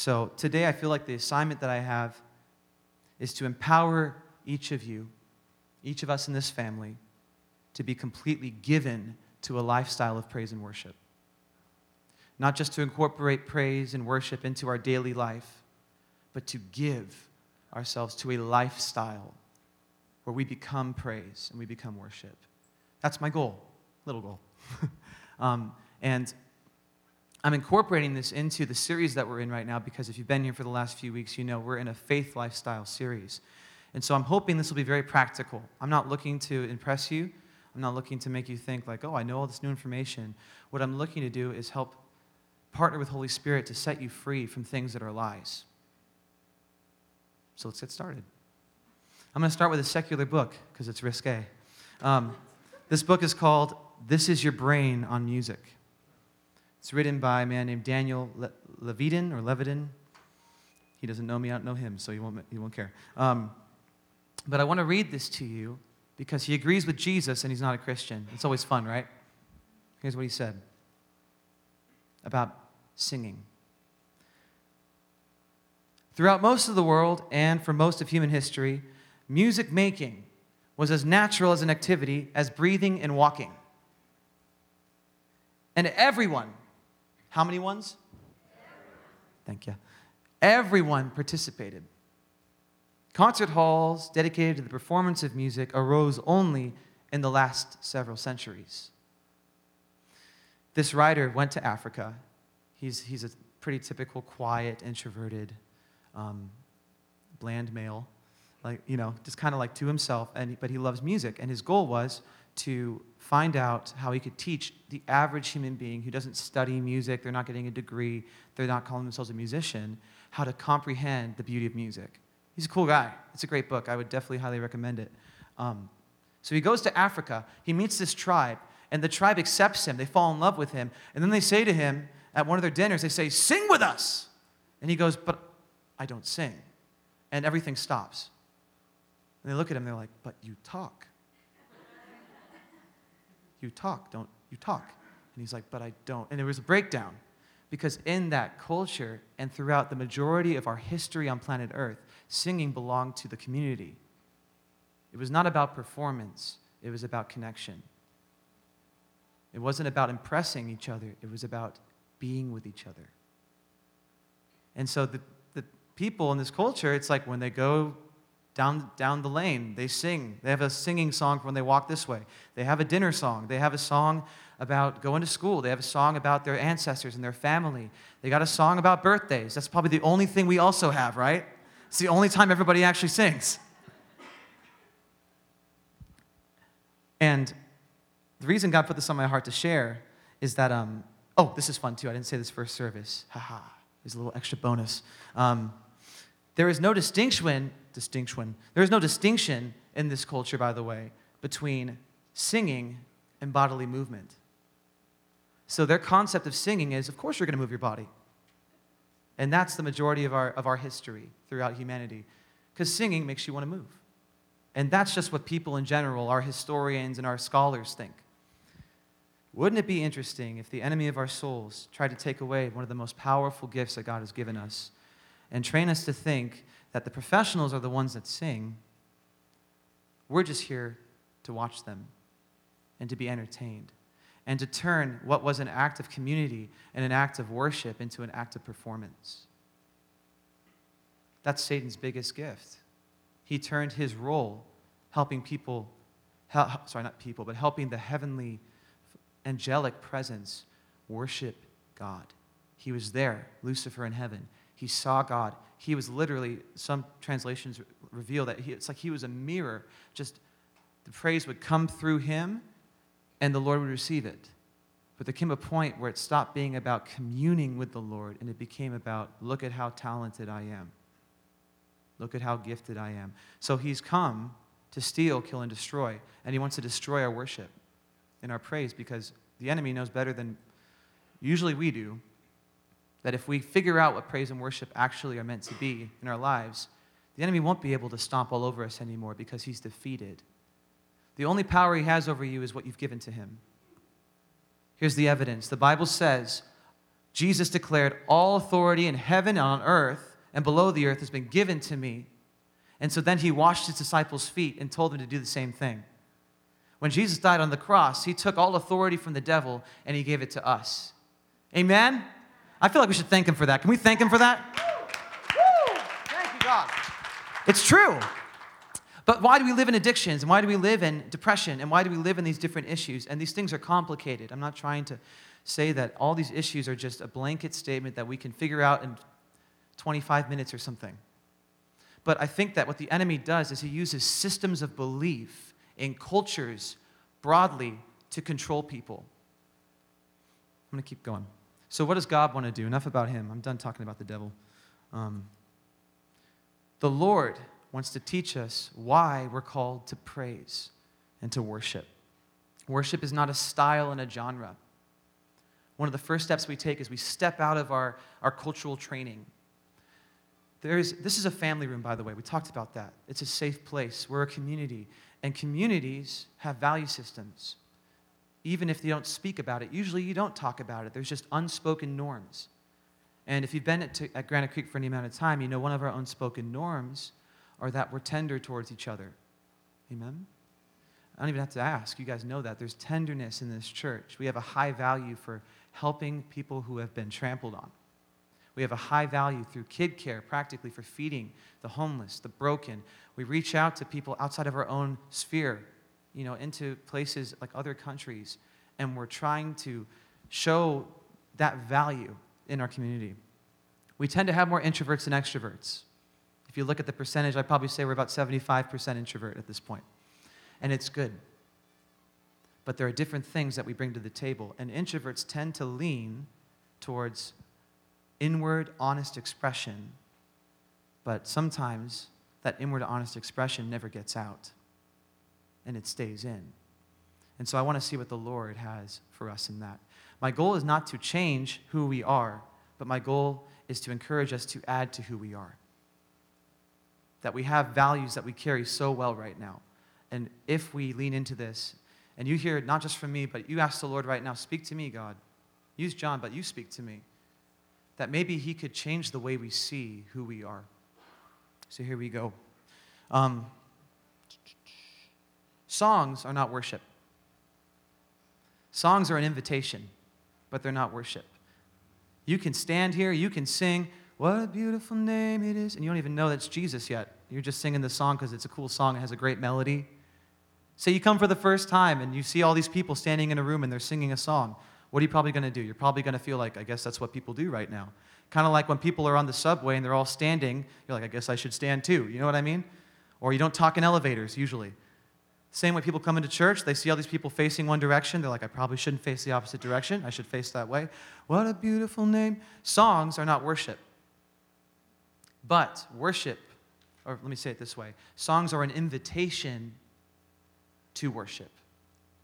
So today I feel like the assignment that I have is to empower each of you, each of us in this family, to be completely given to a lifestyle of praise and worship. Not just to incorporate praise and worship into our daily life, but to give ourselves to a lifestyle where we become praise and we become worship. That's my goal, little goal. And I'm incorporating this into the series that we're in right now because if you've been here for the last few weeks, you know we're in a faith lifestyle series. And so I'm hoping this will be very practical. I'm not looking to impress you. I'm not looking to make you think like, oh, I know all this new information. What I'm looking to do is help partner with Holy Spirit to set you free from things that are lies. So let's get started. I'm going to start with a secular book because it's risque. This book is called This Is Your Brain on Music. It's written by a man named Daniel Levitin. He doesn't know me, I don't know him, so you won't care. But I want to read this to you because he agrees with Jesus and he's not a Christian. It's always fun, right? Here's what he said about singing. Throughout most of the world and for most of human history, music making was as natural as an activity as breathing and walking. And everyone, how many ones? Thank you. Everyone participated. Concert halls dedicated to the performance of music arose only in the last several centuries. This writer went to Africa. He's a pretty typical, quiet, introverted, bland male, like, you know, just kind of like to himself, but he loves music. And his goal was to find out how he could teach the average human being who doesn't study music, they're not getting a degree, they're not calling themselves a musician, how to comprehend the beauty of music. He's a cool guy. It's a great book. I would definitely highly recommend it. So he goes to Africa. He meets this tribe, and the tribe accepts him. They fall in love with him. And then they say to him at one of their dinners, they say, "Sing with us." And he goes, "But I don't sing." And everything stops. And they look at him, and they're like, "But you talk. You talk, don't you talk?" And he's like, "But I don't." And there was a breakdown because in that culture and throughout the majority of our history on planet Earth, singing belonged to the community. It was not about performance. It was about connection. It wasn't about impressing each other. It was about being with each other. And so the people in this culture, it's like when they go down the lane, they sing. They have a singing song for when they walk this way. They have a dinner song. They have a song about going to school. They have a song about their ancestors and their family. They got a song about birthdays. That's probably the only thing we also have, right? It's the only time everybody actually sings. And the reason God put this on my heart to share is that, this is fun too. I didn't say this first service. There's a little extra bonus. There is no distinction in this culture, by the way, between singing and bodily movement. So their concept of singing is, of course, you're going to move your body. And that's the majority of our history throughout humanity, because singing makes you want to move. And that's just what people in general, our historians and our scholars, think. Wouldn't it be interesting if the enemy of our souls tried to take away one of the most powerful gifts that God has given us and train us to think that the professionals are the ones that sing? We're just here to watch them and to be entertained, and to turn what was an act of community and an act of worship into an act of performance. That's Satan's biggest gift. He turned his role helping the heavenly angelic presence worship God. He was there, Lucifer in heaven. He saw God. He was literally, some translations reveal that it's like he was a mirror. Just the praise would come through him, and the Lord would receive it. But there came a point where it stopped being about communing with the Lord, and it became about, look at how talented I am. Look at how gifted I am. So he's come to steal, kill, and destroy, and he wants to destroy our worship and our praise, because the enemy knows better than usually we do that if we figure out what praise and worship actually are meant to be in our lives, the enemy won't be able to stomp all over us anymore because he's defeated. The only power he has over you is what you've given to him. Here's the evidence. The Bible says Jesus declared, all authority in heaven and on earth and below the earth has been given to me. And so then he washed his disciples' feet and told them to do the same thing. When Jesus died on the cross, he took all authority from the devil and he gave it to us. Amen? I feel like we should thank him for that. Can we thank him for that? Woo! Woo! Thank you, God. It's true. But why do we live in addictions? And why do we live in depression? And why do we live in these different issues? And these things are complicated. I'm not trying to say that all these issues are just a blanket statement that we can figure out in 25 minutes or something. But I think that what the enemy does is he uses systems of belief in cultures broadly to control people. I'm going to keep going. So what does God want to do? Enough about him. I'm done talking about the devil. The Lord wants to teach us why we're called to praise and to worship. Worship is not a style and a genre. One of the first steps we take is we step out of our cultural training. This is a family room, by the way. We talked about that. It's a safe place. We're a community. And communities have value systems. Even if they don't speak about it, usually you don't talk about it. There's just unspoken norms. And if you've been at Granite Creek for any amount of time, you know one of our unspoken norms are that we're tender towards each other. Amen? I don't even have to ask. You guys know that. There's tenderness in this church. We have a high value for helping people who have been trampled on. We have a high value through kid care, practically, for feeding the homeless, the broken. We reach out to people outside of our own sphere, you know, into places like other countries, and we're trying to show that value in our community. We tend to have more introverts than extroverts. If you look at the percentage, I'd probably say we're about 75% introvert at this point, and it's good. But there are different things that we bring to the table, and introverts tend to lean towards inward, honest expression, but sometimes that inward, honest expression never gets out, and it stays in. And so I want to see what the Lord has for us in that. My goal is not to change who we are, but my goal is to encourage us to add to who we are, that we have values that we carry so well right now. And if we lean into this, and you hear not just from me, but you ask the Lord right now, speak to me, God. Use John, but you speak to me. That maybe he could change the way we see who we are. So here we go. Songs are not worship. Songs are an invitation, but they're not worship. You can stand here, you can sing, what a beautiful name it is, and you don't even know that's Jesus yet. You're just singing the song because it's a cool song, it has a great melody. Say you come for the first time and you see all these people standing in a room and they're singing a song. What are you probably going to do? You're probably going to feel like, I guess that's what people do right now. Kind of like when people are on the subway and they're all standing, you're like, I guess I should stand too. You know what I mean? Or you don't talk in elevators, usually. Same way people come into church, they see all these people facing one direction. They're like, I probably shouldn't face the opposite direction. I should face that way. What a beautiful name. Songs are not worship. But worship, or let me say it this way, songs are an invitation to worship.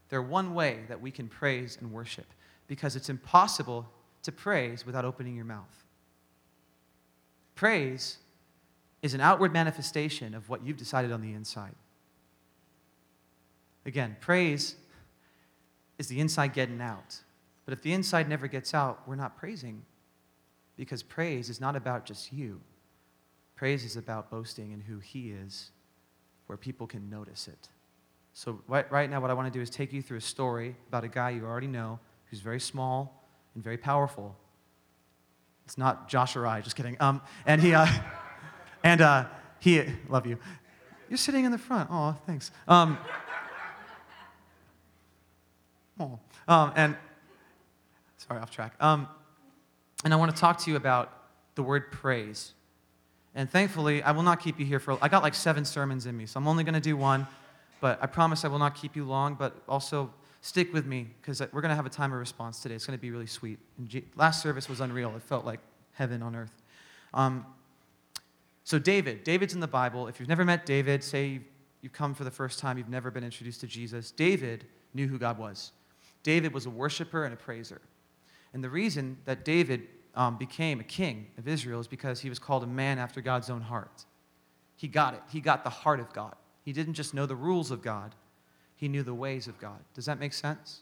They're one way that we can praise and worship. Because it's impossible to praise without opening your mouth. Praise is an outward manifestation of what you've decided on the inside. Again, praise is the inside getting out. But if the inside never gets out, we're not praising. Because praise is not about just you. Praise is about boasting in who he is, where people can notice it. So right now what I want to do is take you through a story about a guy you already know, who's very small and very powerful. It's not Josh or I, just kidding. And he love you. You're sitting in the front. Oh, thanks. And sorry, off track. And I want to talk to you about the word praise. And thankfully, I will not keep you here for. I got like 7 sermons in me, so I'm only going to do one. But I promise I will not keep you long. But also, stick with me, because we're going to have a time of response today. It's going to be really sweet. And last service was unreal. It felt like heaven on earth. So David's in the Bible. If you've never met David, say you've come for the first time, you've never been introduced to Jesus. David knew who God was. David was a worshiper and a praiser. And the reason that David became a king of Israel is because he was called a man after God's own heart. He got it. He got the heart of God. He didn't just know the rules of God. He knew the ways of God. Does that make sense?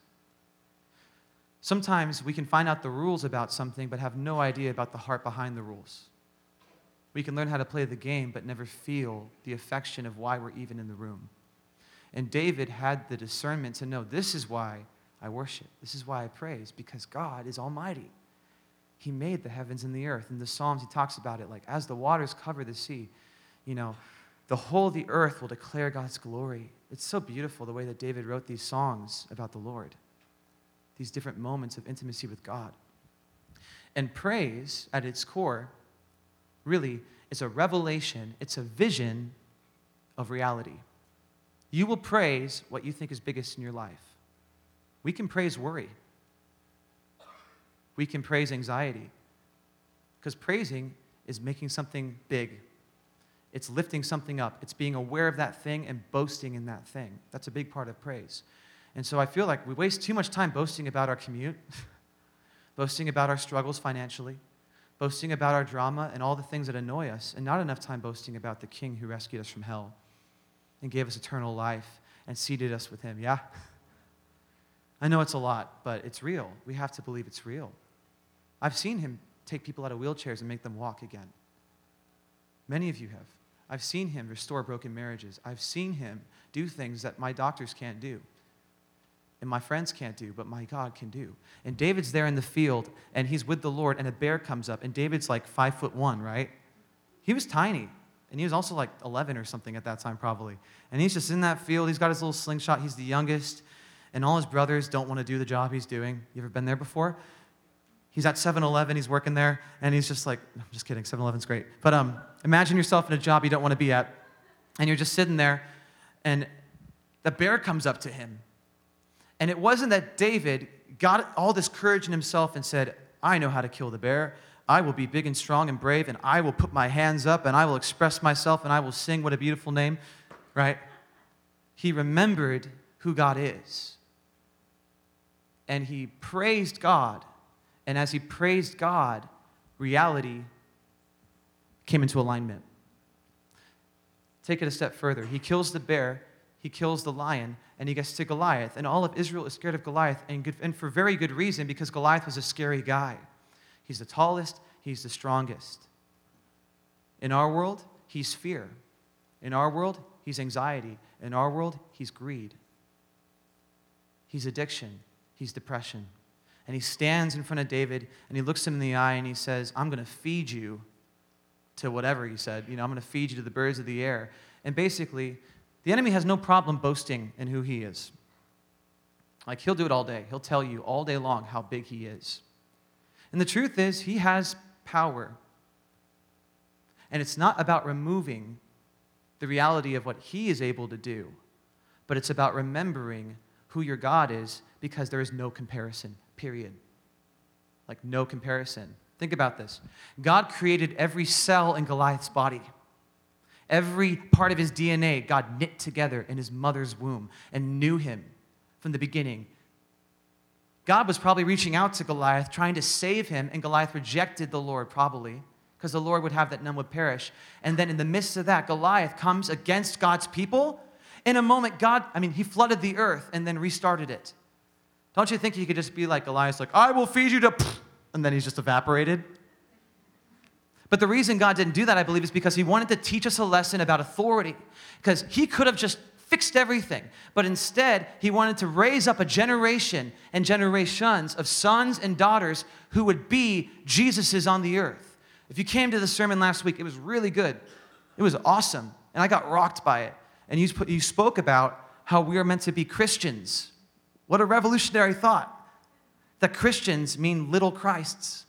Sometimes we can find out the rules about something but have no idea about the heart behind the rules. We can learn how to play the game but never feel the affection of why we're even in the room. And David had the discernment to know, this is why I worship. This is why I praise, because God is almighty. He made the heavens and the earth. In the Psalms, he talks about it like, as the waters cover the sea, the whole of the earth will declare God's glory. It's so beautiful the way that David wrote these songs about the Lord, these different moments of intimacy with God. And praise, at its core, really is a revelation. It's a vision of reality. You will praise what you think is biggest in your life. We can praise worry. We can praise anxiety. Because praising is making something big. It's lifting something up. It's being aware of that thing and boasting in that thing. That's a big part of praise. And so I feel like we waste too much time boasting about our commute, boasting about our struggles financially, boasting about our drama and all the things that annoy us, and not enough time boasting about the King who rescued us from hell and gave us eternal life and seated us with him. Yeah? I know it's a lot, but it's real. We have to believe it's real. I've seen him take people out of wheelchairs and make them walk again. Many of you have. I've seen him restore broken marriages. I've seen him do things that my doctors can't do. And my friends can't do, but my God can do. And David's there in the field, and he's with the Lord, and a bear comes up, and David's like 5'1", right? He was tiny, and he was also like 11 or something at that time probably. And he's just in that field. He's got his little slingshot. He's the youngest, and all his brothers don't want to do the job he's doing. You ever been there before? He's at 7-Eleven. He's working there, and he's just like, no, I'm just kidding. 7-Eleven's great. But imagine yourself in a job you don't want to be at, and you're just sitting there, and the bear comes up to him. And it wasn't that David got all this courage in himself and said, I know how to kill the bear. I will be big and strong and brave, and I will put my hands up, and I will express myself, and I will sing what a beautiful name, right? He remembered who God is. And he praised God. And as he praised God, reality came into alignment. Take it a step further. He kills the bear. He kills the lion, and he gets to Goliath. And all of Israel is scared of Goliath, and for very good reason, because Goliath was a scary guy. He's the tallest. He's the strongest. In our world, he's fear. In our world, he's anxiety. In our world, he's greed. He's addiction. He's depression. And he stands in front of David, and he looks him in the eye, and he says, I'm going to feed you to whatever, he said. I'm going to feed you to the birds of the air. And basically, the enemy has no problem boasting in who he is. Like, he'll do it all day. He'll tell you all day long how big he is. And the truth is, he has power. And it's not about removing the reality of what he is able to do, but it's about remembering who your God is, because there is no comparison, period. Like, no comparison. Think about this. God created every cell in Goliath's body. Every part of his DNA, God knit together in his mother's womb and knew him from the beginning. God was probably reaching out to Goliath, trying to save him, and Goliath rejected the Lord probably, because the Lord would have that none would perish. And then in the midst of that, Goliath comes against God's people. In a moment, he flooded the earth and then restarted it. Don't you think he could just be like Goliath, like, I will feed you to, and then he's just evaporated? But the reason God didn't do that, I believe, is because he wanted to teach us a lesson about authority, because he could have just fixed everything. But instead, he wanted to raise up a generation and generations of sons and daughters who would be Jesuses on the earth. If you came to the sermon last week, it was really good. It was awesome. And I got rocked by it. And you spoke about how we are meant to be Christians. What a revolutionary thought, that Christians mean little Christs.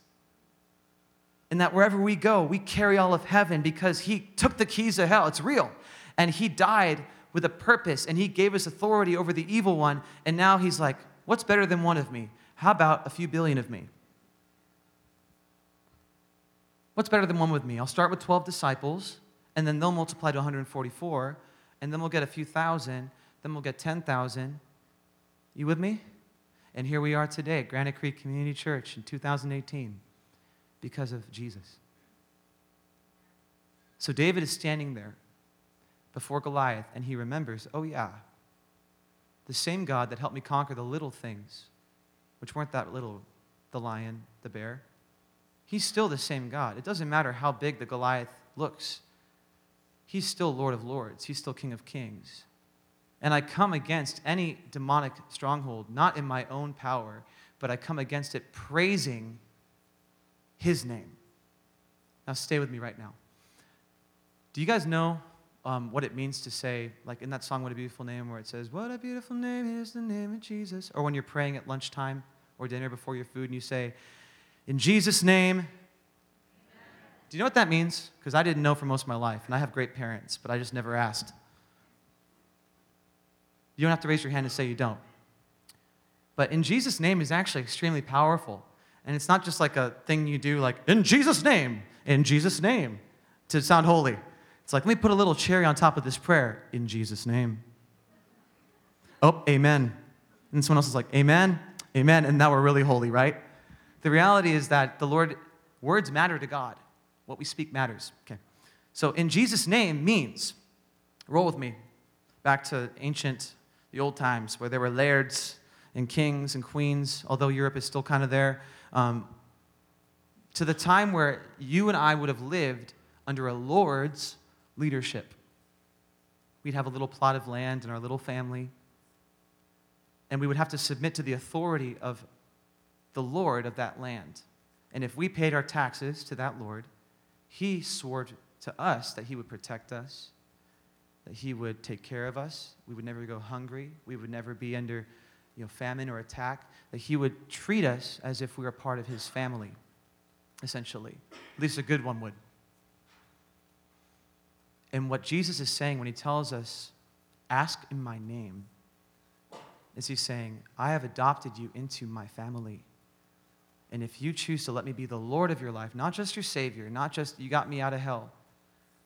And that wherever we go, we carry all of heaven, because he took the keys of hell. It's real. And he died with a purpose, and he gave us authority over the evil one. And now he's like, what's better than one of me? How about a few billion of me? What's better than one with me? I'll start with 12 disciples, and then they'll multiply to 144, and then we'll get a few thousand, then we'll get 10,000. You with me? And here we are today at Granite Creek Community Church in 2018. Because of Jesus. So David is standing there before Goliath, and he remembers, oh yeah, the same God that helped me conquer the little things which weren't that little, the lion, the bear, he's still the same God. It doesn't matter how big the Goliath looks. He's still Lord of Lords. He's still King of Kings. And I come against any demonic stronghold, not in my own power, but I come against it praising his name. Now stay with me right now. Do you guys know what it means to say, like in that song, What a Beautiful Name, where it says, what a beautiful name is the name of Jesus? Or when you're praying at lunchtime or dinner before your food and you say, in Jesus' name. Amen. Do you know what that means? Because I didn't know for most of my life, and I have great parents, but I just never asked. You don't have to raise your hand and say you don't. But in Jesus' name is actually extremely powerful. And it's not just like a thing you do like, in Jesus' name, to sound holy. It's like, let me put a little cherry on top of this prayer, in Jesus' name. Oh, amen. And someone else is like, amen, amen, and now we're really holy, right? The reality is that the Lord, words matter to God. What we speak matters. Okay. So in Jesus' name means, roll with me, back to the old times, where there were lairds and kings and queens, although Europe is still kind of there, to the time where you and I would have lived under a lord's leadership. We'd have a little plot of land in our little family, and we would have to submit to the authority of the Lord of that land. And if we paid our taxes to that Lord, he swore to us that he would protect us, that he would take care of us, we would never go hungry, we would never be under famine or attack, that he would treat us as if we were part of his family, essentially. At least a good one would. And what Jesus is saying when he tells us, ask in my name, is he's saying, I have adopted you into my family. And if you choose to let me be the Lord of your life, not just your Savior, not just you got me out of hell,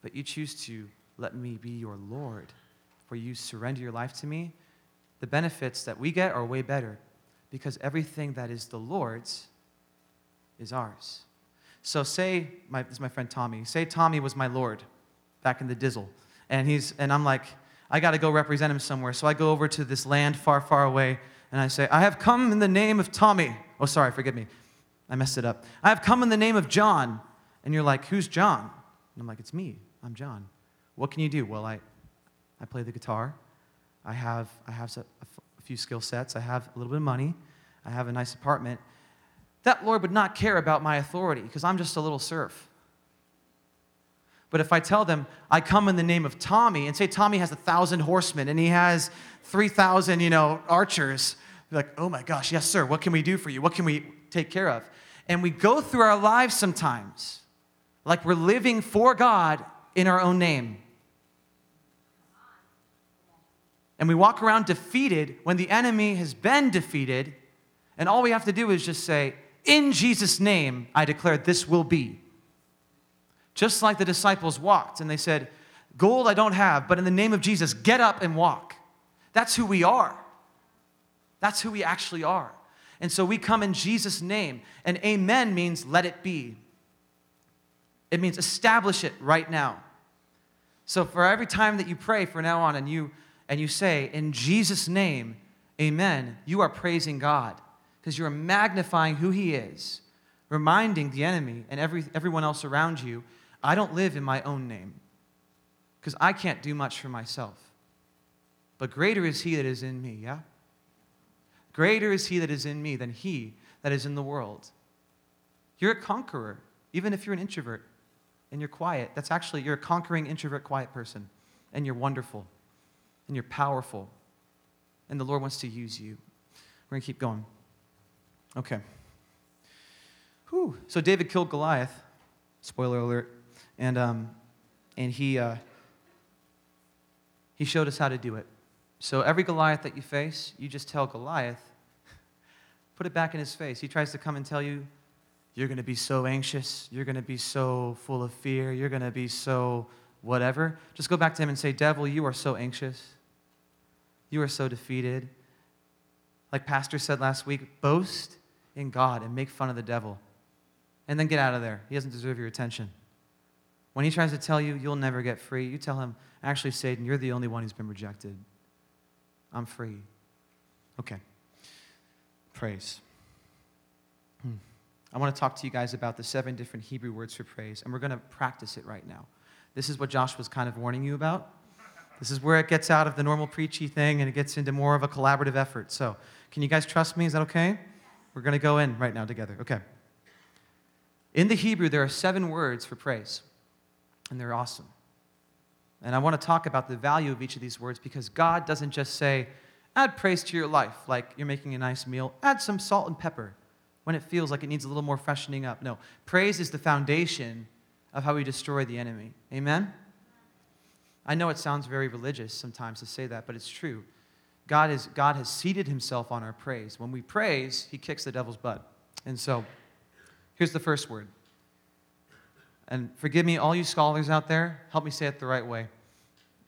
but you choose to let me be your Lord, for you surrender your life to me, the benefits that we get are way better, because everything that is the Lord's is ours. So say, this is my friend Tommy, say Tommy was my Lord back in the Dizzle, and I'm like, I got to go represent him somewhere, so I go over to this land far, far away, and I say, I have come in the name of Tommy. Oh, sorry, forgive me. I messed it up. I have come in the name of John. And you're like, who's John? And I'm like, it's me. I'm John. What can you do? Well, I play the guitar. I have a few skill sets. I have a little bit of money. I have a nice apartment. That Lord would not care about my authority because I'm just a little serf. But if I tell them, I come in the name of Tommy, and say Tommy has 1,000 horsemen and he has 3,000, archers, they're like, oh my gosh, yes, sir, what can we do for you? What can we take care of? And we go through our lives sometimes like we're living for God in our own name. And we walk around defeated when the enemy has been defeated, and all we have to do is just say, in Jesus' name, I declare this will be. Just like the disciples walked, and they said, gold I don't have, but in the name of Jesus, get up and walk. That's who we are. That's who we actually are. And so we come in Jesus' name, and amen means let it be. It means establish it right now. So for every time that you pray from now on, and you say, in Jesus' name, amen, you are praising God, because you are magnifying who he is, reminding the enemy and everyone else around you, I don't live in my own name because I can't do much for myself. But greater is he that is in me, yeah? Greater is he that is in me than he that is in the world. You're a conqueror, even if you're an introvert and you're quiet. That's actually, you're a conquering introvert, quiet person, and you're wonderful, and you're powerful, and the Lord wants to use you. We're going to keep going. Okay. Whew. So David killed Goliath, spoiler alert, and he showed us how to do it. So every Goliath that you face, you just tell Goliath, put it back in his face. He tries to come and tell you, you're going to be so anxious, you're going to be so full of fear, you're going to be so whatever. Just go back to him and say, devil, you are so anxious. You are so defeated. Like Pastor said last week, boast in God and make fun of the devil. And then get out of there. He doesn't deserve your attention. When he tries to tell you, you'll never get free, you tell him, actually, Satan, you're the only one who's been rejected. I'm free. Okay. Praise. I want to talk to you guys about the 7 different Hebrew words for praise, and we're going to practice it right now. This is what Josh was kind of warning you about. This is where it gets out of the normal preachy thing, and it gets into more of a collaborative effort. So can you guys trust me? Is that okay? We're going to go in right now together. Okay. In the Hebrew, there are 7 words for praise, and they're awesome. And I want to talk about the value of each of these words, because God doesn't just say, add praise to your life, like you're making a nice meal. Add some salt and pepper when it feels like it needs a little more freshening up. No, praise is the foundation of how we destroy the enemy. Amen? I know it sounds very religious sometimes to say that, but it's true. God has seated himself on our praise. When we praise, he kicks the devil's butt. And so here's the first word. And forgive me, all you scholars out there, help me say it the right way.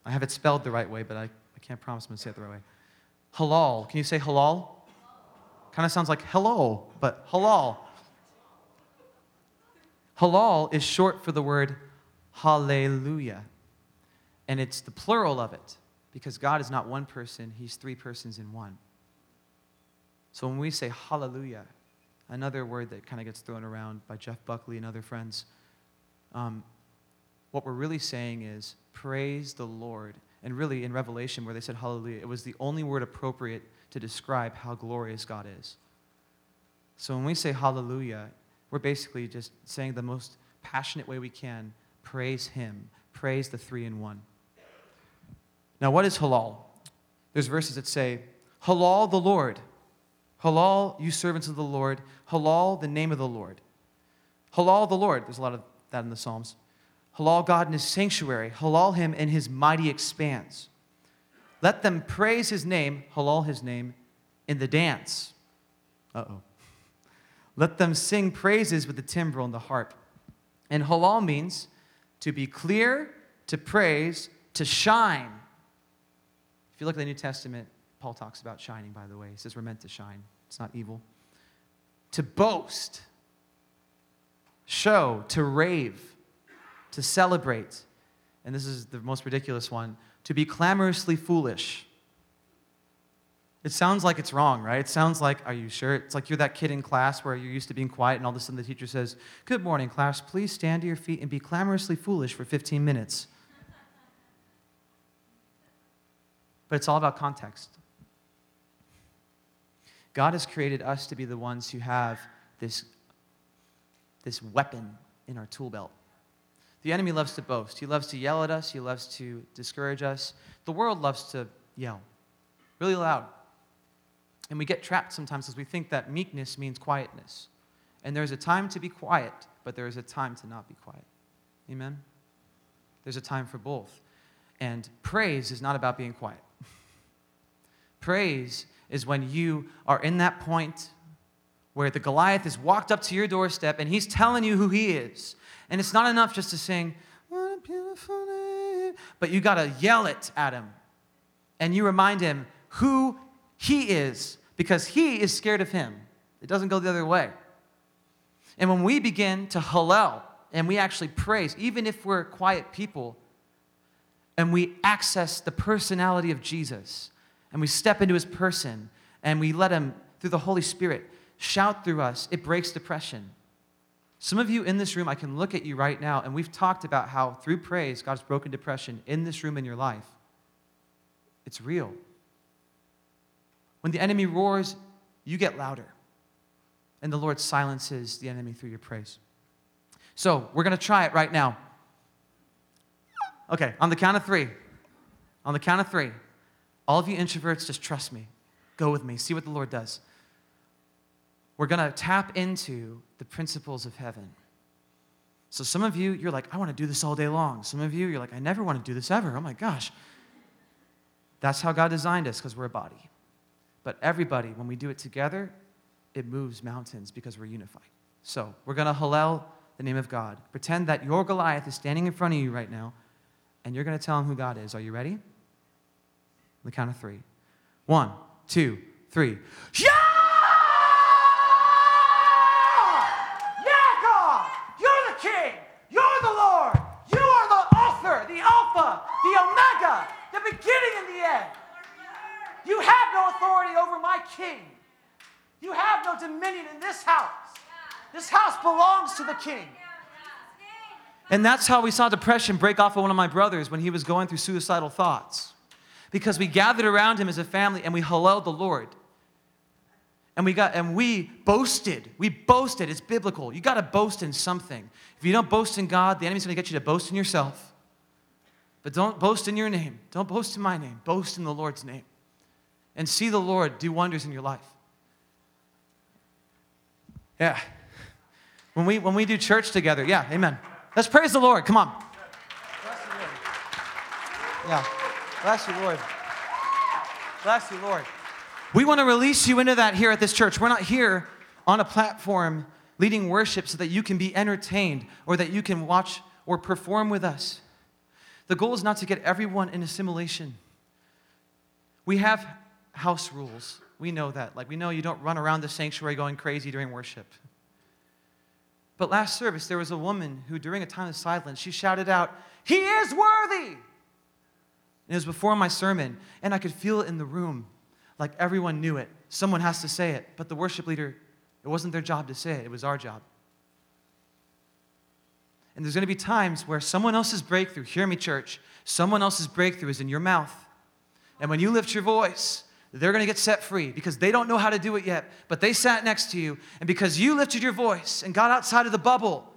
I have it spelled the right way, but I can't promise I'm going to say it the right way. Halal. Can you say halal? Kind of sounds like hello, but halal. Halal is short for the word hallelujah. And it's the plural of it, because God is not one person, he's 3 persons in one. So when we say hallelujah, another word that kind of gets thrown around by Jeff Buckley and other friends, what we're really saying is praise the Lord. And really in Revelation where they said hallelujah, it was the only word appropriate to describe how glorious God is. So when we say hallelujah, we're basically just saying the most passionate way we can, praise him. Praise the 3-in-1. Now, what is halal? There's verses that say, halal the Lord. Halal, you servants of the Lord. Halal, the name of the Lord. Halal the Lord. There's a lot of that in the Psalms. Halal God in his sanctuary. Halal him in his mighty expanse. Let them praise his name, halal his name, in the dance. Uh-oh. Let them sing praises with the timbrel and the harp. And halal means to be clear, to praise, to shine. If you look at the New Testament, Paul talks about shining, by the way. He says we're meant to shine. It's not evil. To boast, show, to rave, to celebrate. And this is the most ridiculous one. To be clamorously foolish. It sounds like it's wrong, right? It sounds like, are you sure? It's like you're that kid in class where you're used to being quiet and all of a sudden the teacher says, good morning, class. Please stand to your feet and be clamorously foolish for 15 minutes. But it's all about context. God has created us to be the ones who have this weapon in our tool belt. The enemy loves to boast. He loves to yell at us. He loves to discourage us. The world loves to yell really loud. And we get trapped sometimes because we think that meekness means quietness. And there's a time to be quiet, but there is a time to not be quiet. Amen? There's a time for both. And praise is not about being quiet. Praise is when you are in that point where the Goliath has walked up to your doorstep and he's telling you who he is. And it's not enough just to sing, what a beautiful name, but you got to yell it at him. And you remind him who he is, because he is scared of him. It doesn't go the other way. And when we begin to hallel, and we actually praise, even if we're quiet people, and we access the personality of Jesus, and we step into his person, and we let him, through the Holy Spirit, shout through us, it breaks depression. Some of you in this room, I can look at you right now, and we've talked about how through praise, God's broken depression in this room in your life. It's real. When the enemy roars, you get louder. And the Lord silences the enemy through your praise. So we're going to try it right now. Okay, on the count of 3. On the count of 3. All of you introverts, just trust me. Go with me. See what the Lord does. We're going to tap into the principles of heaven. So some of you, you're like, I want to do this all day long. Some of you, you're like, I never want to do this ever. Oh my gosh. That's how God designed us, because we're a body. But everybody, when we do it together, it moves mountains because we're unified. So we're going to hallel the name of God. Pretend that your Goliath is standing in front of you right now, and you're going to tell him who God is. Are you ready? On the count of 3. 1, 2, 3. Yeah! Yeah, God! You're the King! You're the Lord! You are the author, the Alpha, the Omega, the beginning and the end. You have no authority over my king. You have no dominion in this house. This house belongs to the King. And that's how we saw depression break off of one of my brothers when he was going through suicidal thoughts. Because we gathered around him as a family and we halleled the Lord. And we boasted. We boasted. It's biblical. You got to boast in something. If you don't boast in God, the enemy's going to get you to boast in yourself. But don't boast in your name. Don't boast in my name. Boast in the Lord's name. And see the Lord do wonders in your life. Yeah. When we do church together, yeah, amen. Let's praise the Lord. Come on. Bless you, Lord. Yeah. Bless you, Lord. Bless you, Lord. We want to release you into that here at this church. We're not here on a platform leading worship so that you can be entertained or that you can watch or perform with us. The goal is not to get everyone in assimilation. We have house rules. We know that. Like, we know you don't run around the sanctuary going crazy during worship. But last service, there was a woman who, during a time of silence, she shouted out, "He is worthy!" And it was before my sermon, and I could feel it in the room. Like, everyone knew it. Someone has to say it. But the worship leader, it wasn't their job to say it. It was our job. And there's going to be times where someone else's breakthrough, hear me, church, someone else's breakthrough is in your mouth. And when you lift your voice, they're going to get set free because they don't know how to do it yet, but they sat next to you. And because you lifted your voice and got outside of the bubble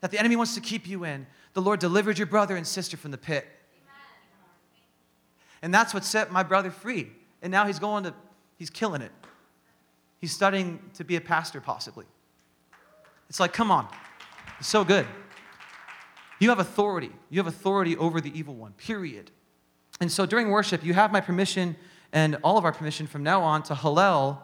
that the enemy wants to keep you in, the Lord delivered your brother and sister from the pit. And that's what set my brother free. And now he's killing it. He's studying to be a pastor, possibly. It's like, come on. It's so good. You have authority. You have authority over the evil one, period. And so during worship, you have my permission and all of our permission from now on to hallel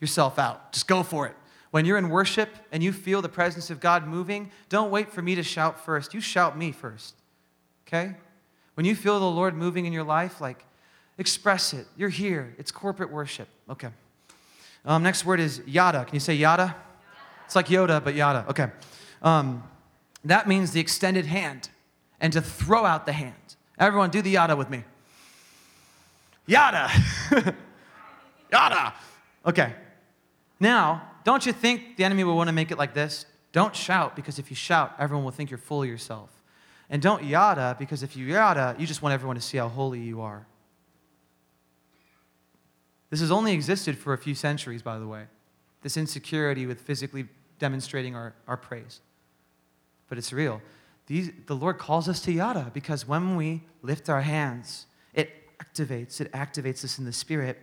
yourself out. Just go for it. When you're in worship and you feel the presence of God moving, don't wait for me to shout first. You shout me first, okay? When you feel the Lord moving in your life, like, express it. You're here. It's corporate worship. Okay. Next word is Yadah. Can you say Yadah? It's like Yoda, but Yadah. Okay. That means the extended hand and to throw out the hand. Everyone, do the Yadah with me. Yadah. Yadah. Okay. Now, don't you think the enemy will want to make it like this? Don't shout, because if you shout, everyone will think you're full of yourself. And don't Yadah, because if you Yadah, you just want everyone to see how holy you are. This has only existed for a few centuries, by the way, this insecurity with physically demonstrating our praise. But it's real. The Lord calls us to Yadah because when we lift our hands, it activates us in the Spirit.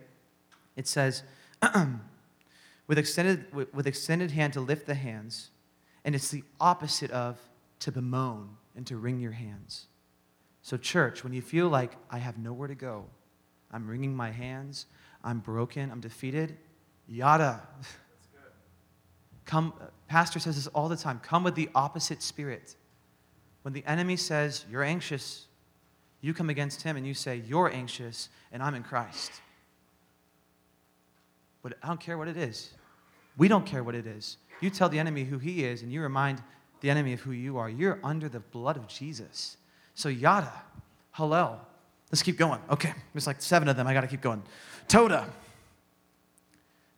It says, with extended hand to lift the hands, and it's the opposite of to bemoan and to wring your hands. So church, when you feel like I have nowhere to go, I'm wringing my hands, I'm broken, I'm defeated, Yadah. Come, pastor says this all the time, come with the opposite spirit. When the enemy says, you're anxious, you come against him and you say, you're anxious and I'm in Christ. But I don't care what it is. We don't care what it is. You tell the enemy who he is and you remind the enemy of who you are. You're under the blood of Jesus. So Yadah, hallel. Let's keep going. Okay, there's like 7 of them. I got to keep going. Towdah.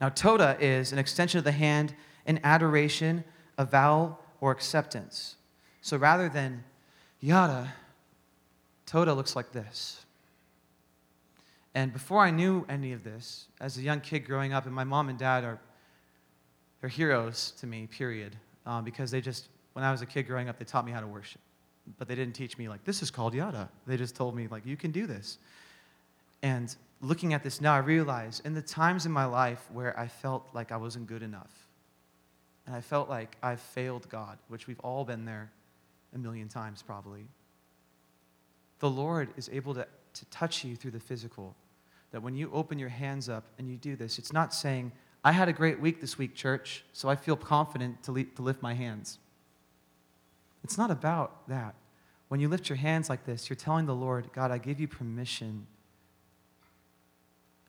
Now, Towdah is an extension of the hand in adoration, avowal, or acceptance. So rather than Yadah, Towdah looks like this. And before I knew any of this, as a young kid growing up, and my mom and dad are heroes to me, period, because they just, when I was a kid growing up, they taught me how to worship. But they didn't teach me, like, this is called Yadah. They just told me, like, you can do this. And looking at this now, I realize in the times in my life where I felt like I wasn't good enough, and I felt like I failed God, which we've all been there a million times probably, the Lord is able to touch you through the physical. That when you open your hands up and you do this, it's not saying, I had a great week this week, church, so I feel confident to lift my hands. It's not about that. When you lift your hands like this, you're telling the Lord, God, I give you permission.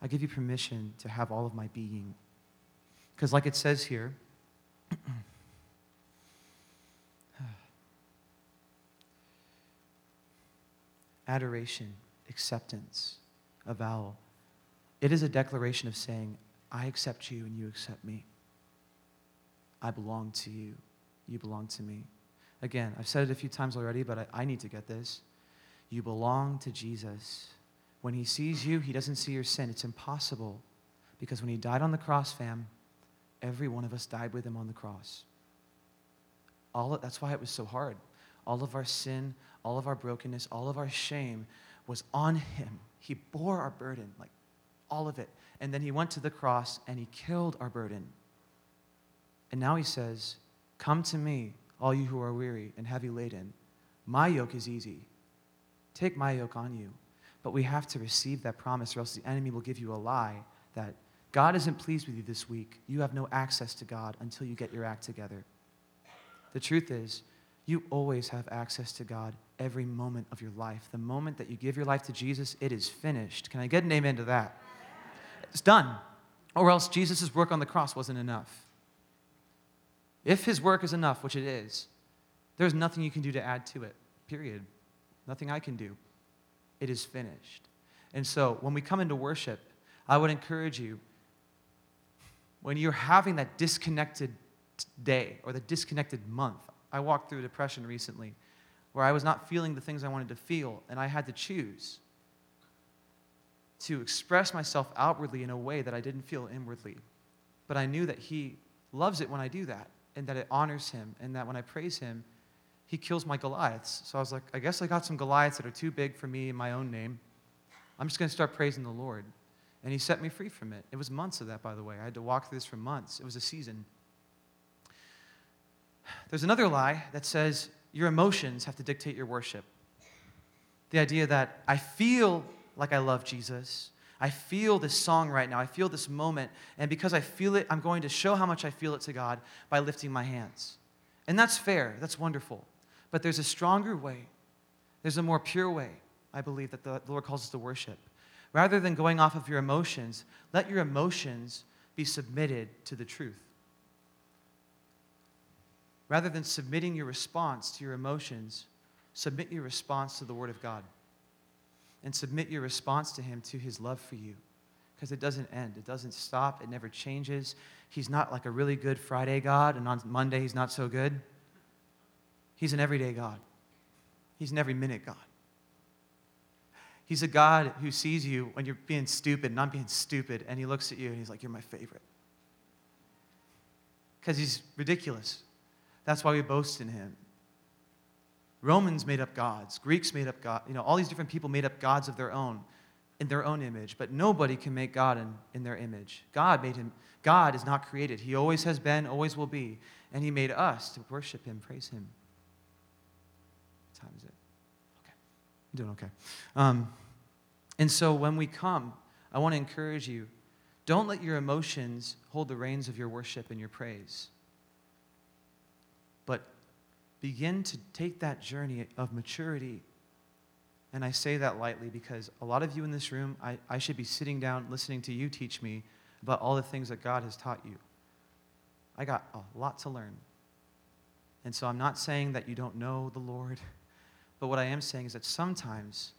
I give you permission to have all of my being. Because like it says here, adoration, acceptance, avowal. It is a declaration of saying, I accept you and you accept me. I belong to you. You belong to me. Again, I've said it a few times already, but I need to get this. You belong to Jesus. When he sees you, he doesn't see your sin. It's impossible. Because when he died on the cross, fam, every one of us died with him on the cross. That's why it was so hard. All of our sin, all of our brokenness, all of our shame was on him. He bore our burden, like all of it. And then he went to the cross and he killed our burden. And now he says, come to me, all you who are weary and heavy laden. My yoke is easy. Take my yoke on you. But we have to receive that promise, or else the enemy will give you a lie that God isn't pleased with you this week. You have no access to God until you get your act together. The truth is, you always have access to God every moment of your life. The moment that you give your life to Jesus, it is finished. Can I get an amen to that? It's done. Or else Jesus' work on the cross wasn't enough. If his work is enough, which it is, there's nothing you can do to add to it, period. Nothing I can do. It is finished. And so when we come into worship, I would encourage you, when you're having that disconnected day or the disconnected month, I walked through depression recently where I was not feeling the things I wanted to feel, and I had to choose to express myself outwardly in a way that I didn't feel inwardly. But I knew that he loves it when I do that, and that it honors him, and that when I praise him, he kills my Goliaths. So I was like, I guess I got some Goliaths that are too big for me in my own name. I'm just going to start praising the Lord. And he set me free from it. It was months of that, by the way. I had to walk through this for months. It was a season. There's another lie that says your emotions have to dictate your worship. The idea that I feel like I love Jesus. I feel this song right now. I feel this moment. And because I feel it, I'm going to show how much I feel it to God by lifting my hands. And that's fair. That's wonderful. But there's a stronger way. There's a more pure way, I believe, that the Lord calls us to worship. Rather than going off of your emotions, let your emotions be submitted to the truth. Rather than submitting your response to your emotions, submit your response to the Word of God. And submit your response to him, to his love for you. Because it doesn't end. It doesn't stop. It never changes. He's not like a really good Friday God, and on Monday he's not so good. He's an everyday God. He's an every minute God. He's a God who sees you when you're being stupid, and I'm being stupid, and he looks at you and he's like, you're my favorite. Because he's ridiculous. That's why we boast in him. Romans made up gods. Greeks made up gods. You know, all these different people made up gods of their own, in their own image. But nobody can make God in their image. God made him. God is not created. He always has been, always will be. And he made us to worship him, praise him. What time is it? Okay. I'm doing okay. And so when we come, I want to encourage you, don't let your emotions hold the reins of your worship and your praise. But begin to take that journey of maturity. And I say that lightly because a lot of you in this room, I should be sitting down listening to you teach me about all the things that God has taught you. I got a lot to learn. And so I'm not saying that you don't know the Lord, but what I am saying is that sometimes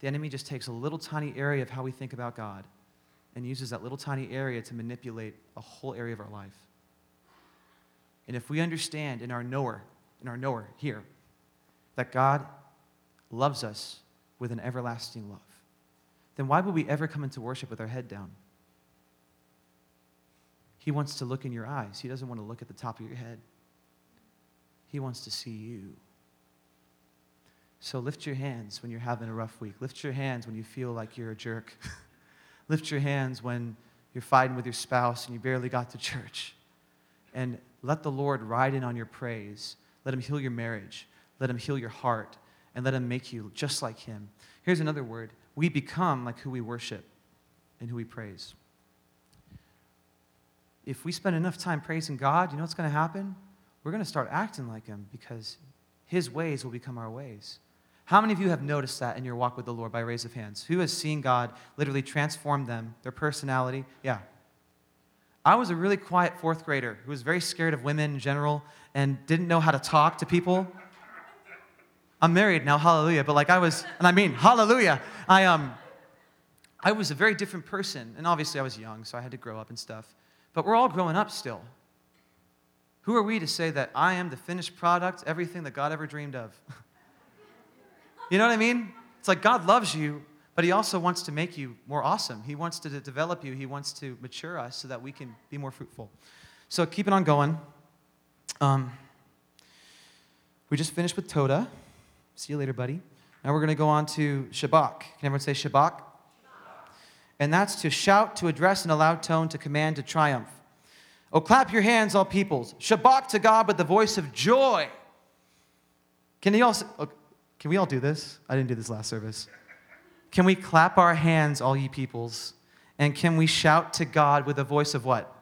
the enemy just takes a little tiny area of how we think about God and uses that little tiny area to manipulate a whole area of our life. And if we understand in our knower here, that God loves us with an everlasting love, then why would we ever come into worship with our head down? He wants to look in your eyes. He doesn't want to look at the top of your head. He wants to see you. So lift your hands when you're having a rough week. Lift your hands when you feel like you're a jerk. Lift your hands when you're fighting with your spouse and you barely got to church. And let the Lord ride in on your praise. Let him heal your marriage. Let him heal your heart. And let him make you just like him. Here's another word. We become like who we worship and who we praise. If we spend enough time praising God, you know what's going to happen? We're going to start acting like him because his ways will become our ways. How many of you have noticed that in your walk with the Lord by raise of hands? Who has seen God literally transform them, their personality? Yeah. I was a really quiet fourth grader who was very scared of women in general and didn't know how to talk to people. I'm married now, hallelujah, but hallelujah. I was a very different person, and obviously I was young, so I had to grow up and stuff. But we're all growing up still. Who are we to say that I am the finished product, everything that God ever dreamed of? You know what I mean? It's like God loves you, but he also wants to make you more awesome. He wants to develop you. He wants to mature us so that we can be more fruitful. So keeping on going. We just finished with Towdah. See you later, buddy. Now we're going to go on to Shabach. Can everyone say Shabach? Shabach? And that's to shout, to address in a loud tone, to command, to triumph. Oh, clap your hands, all peoples. Shabach to God with the voice of joy. Can we all do this? I didn't do this last service. Can we clap our hands, all ye peoples? And can we shout to God with a voice of what?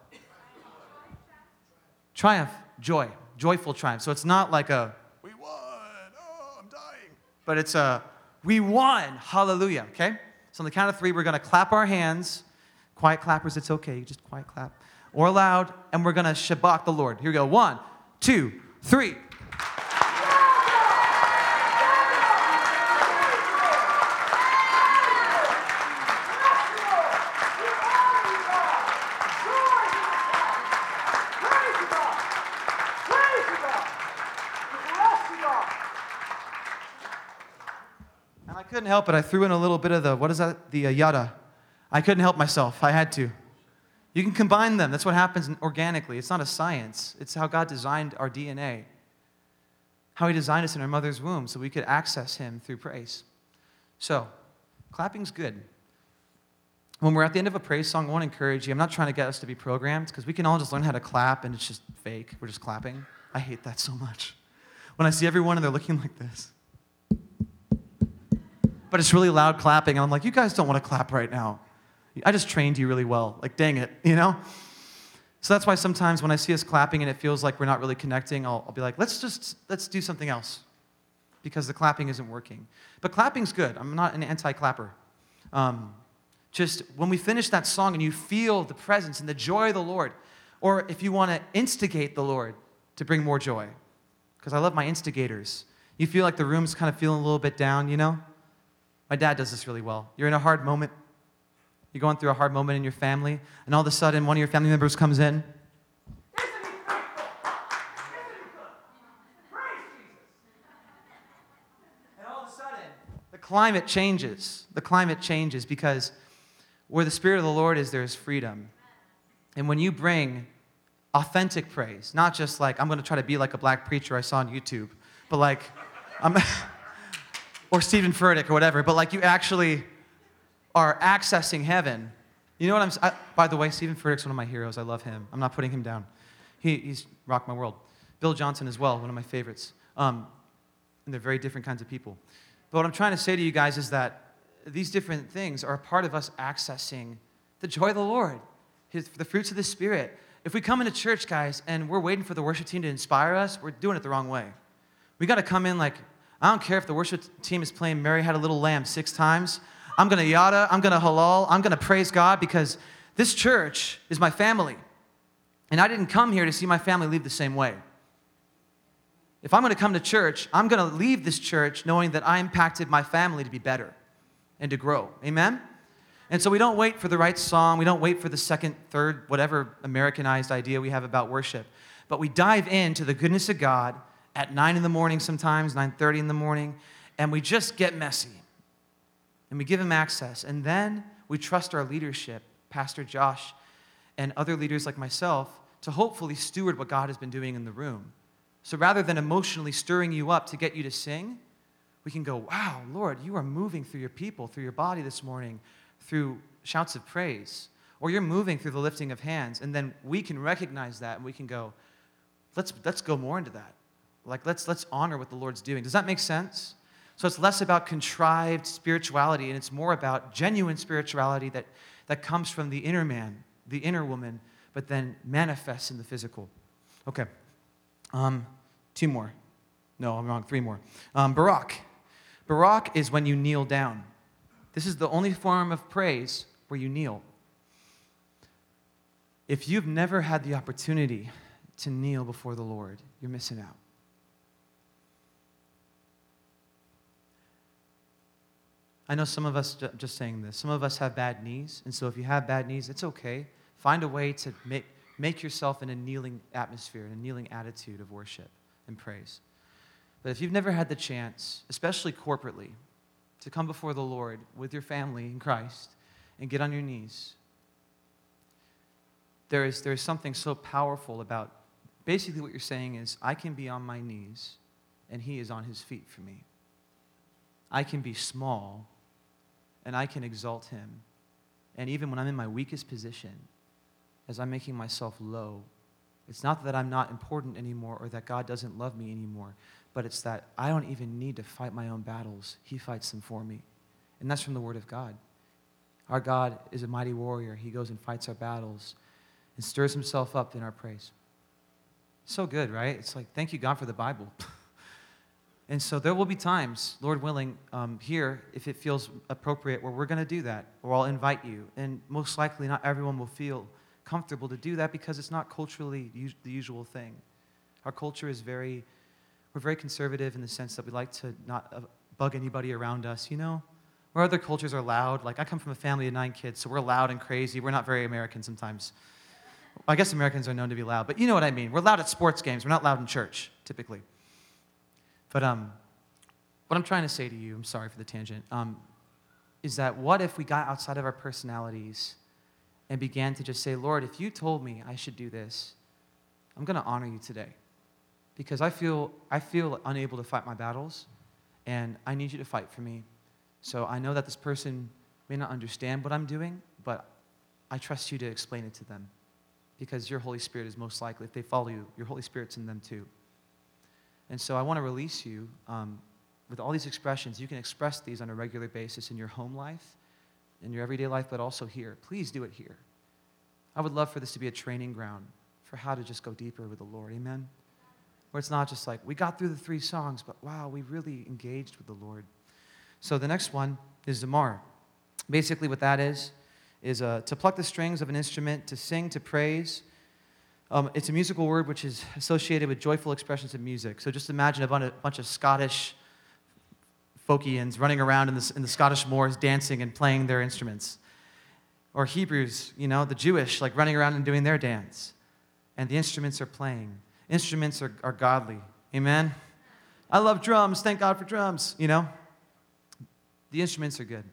Triumph. Joy. Joyful triumph. So it's not like a, we won. Oh, I'm dying. But it's a, we won. Hallelujah. Okay? So on the count of three, we're going to clap our hands. Quiet clappers, it's okay. You just quiet clap. Or loud. And we're going to Shabach the Lord. Here we go. 1, 2, 3. Couldn't help it. I threw in a little bit of the, what is that? The Yadah. I couldn't help myself. I had to. You can combine them. That's what happens organically. It's not a science. It's how God designed our DNA. How he designed us in our mother's womb so we could access him through praise. So, clapping's good. When we're at the end of a praise song, I want to encourage you. I'm not trying to get us to be programmed because we can all just learn how to clap and it's just fake. We're just clapping. I hate that so much. When I see everyone and they're looking like this. But it's really loud clapping. And I'm like, you guys don't want to clap right now. I just trained you really well. Like, dang it, you know? So that's why sometimes when I see us clapping and it feels like we're not really connecting, I'll be like, let's do something else because the clapping isn't working. But clapping's good. I'm not an anti-clapper. Just when we finish that song and you feel the presence and the joy of the Lord, or if you want to instigate the Lord to bring more joy, because I love my instigators. You feel like the room's kind of feeling a little bit down, you know? My dad does this really well. You're in a hard moment. You're going through a hard moment in your family, and all of a sudden, one of your family members comes in. And all of a sudden, the climate changes. The climate changes because where the Spirit of the Lord is, there is freedom. And when you bring authentic praise, not just like, I'm going to try to be like a black preacher I saw on YouTube, but like, or Stephen Furtick or whatever, but like you actually are accessing heaven. You know what I'm saying? By the way, Stephen Furtick's one of my heroes. I love him. I'm not putting him down. He's rocked my world. Bill Johnson as well, one of my favorites. And they're very different kinds of people. But what I'm trying to say to you guys is that these different things are a part of us accessing the joy of the Lord, the fruits of the Spirit. If we come into church, guys, and we're waiting for the worship team to inspire us, we're doing it the wrong way. We got to come in like, I don't care if the worship team is playing Mary Had a Little Lamb 6 times. I'm going to Yadah. I'm going to Halah. I'm going to praise God because this church is my family. And I didn't come here to see my family leave the same way. If I'm going to come to church, I'm going to leave this church knowing that I impacted my family to be better and to grow. Amen? And so we don't wait for the right song. We don't wait for the second, third, whatever Americanized idea we have about worship. But we dive into the goodness of God at 9 in the morning sometimes, 9:30 in the morning, and we just get messy. And we give him access. And then we trust our leadership, Pastor Josh and other leaders like myself, to hopefully steward what God has been doing in the room. So rather than emotionally stirring you up to get you to sing, we can go, wow, Lord, you are moving through your people, through your body this morning, through shouts of praise. Or you're moving through the lifting of hands. And then we can recognize that and we can go, let's go more into that. Like, let's honor what the Lord's doing. Does that make sense? So it's less about contrived spirituality, and it's more about genuine spirituality that comes from the inner man, the inner woman, but then manifests in the physical. Okay. 2 more. No, I'm wrong. 3 more. Barak. Barak is when you kneel down. This is the only form of praise where you kneel. If you've never had the opportunity to kneel before the Lord, you're missing out. I know some of us, just saying this, some of us have bad knees, and so if you have bad knees, it's okay. Find a way to make, Make yourself in a kneeling atmosphere, in a kneeling attitude of worship and praise. But if you've never had the chance, especially corporately, to come before the Lord with your family in Christ and get on your knees, there is something so powerful about, basically what you're saying is, I can be on my knees and He is on His feet for me. I can be small and I can exalt Him. And even when I'm in my weakest position, as I'm making myself low, it's not that I'm not important anymore or that God doesn't love me anymore, but it's that I don't even need to fight my own battles. He fights them for me. And that's from the Word of God. Our God is a mighty warrior. He goes and fights our battles and stirs Himself up in our praise. So good, right? It's like, thank you, God, for the Bible. And so there will be times, Lord willing, here, if it feels appropriate, where we're going to do that, or I'll invite you. And most likely not everyone will feel comfortable to do that because it's not culturally the usual thing. Our culture is we're very conservative in the sense that we like to not bug anybody around us, you know? Where other cultures are loud, like I come from a family of 9 kids, so we're loud and crazy. We're not very American sometimes. I guess Americans are known to be loud, but you know what I mean. We're loud at sports games. We're not loud in church, typically. But what I'm trying to say to you, I'm sorry for the tangent, is that what if we got outside of our personalities and began to just say, Lord, if you told me I should do this, I'm going to honor you today because I feel unable to fight my battles, and I need you to fight for me. So I know that this person may not understand what I'm doing, but I trust you to explain it to them because your Holy Spirit is most likely, if they follow you, your Holy Spirit's in them too. And so I want to release you with all these expressions. You can express these on a regular basis in your home life, in your everyday life, but also here. Please do it here. I would love for this to be a training ground for how to just go deeper with the Lord. Amen? Where it's not just like, we got through the 3 songs, but wow, we really engaged with the Lord. So the next one is Zamar. Basically what that is to pluck the strings of an instrument, to sing, to praise. It's a musical word which is associated with joyful expressions of music. So just imagine a bunch of Scottish folkians running around in the Scottish moors dancing and playing their instruments. Or Hebrews, you know, the Jewish, like running around and doing their dance. And the instruments are playing. Instruments are godly. Amen? I love drums. Thank God for drums, you know? The instruments are good.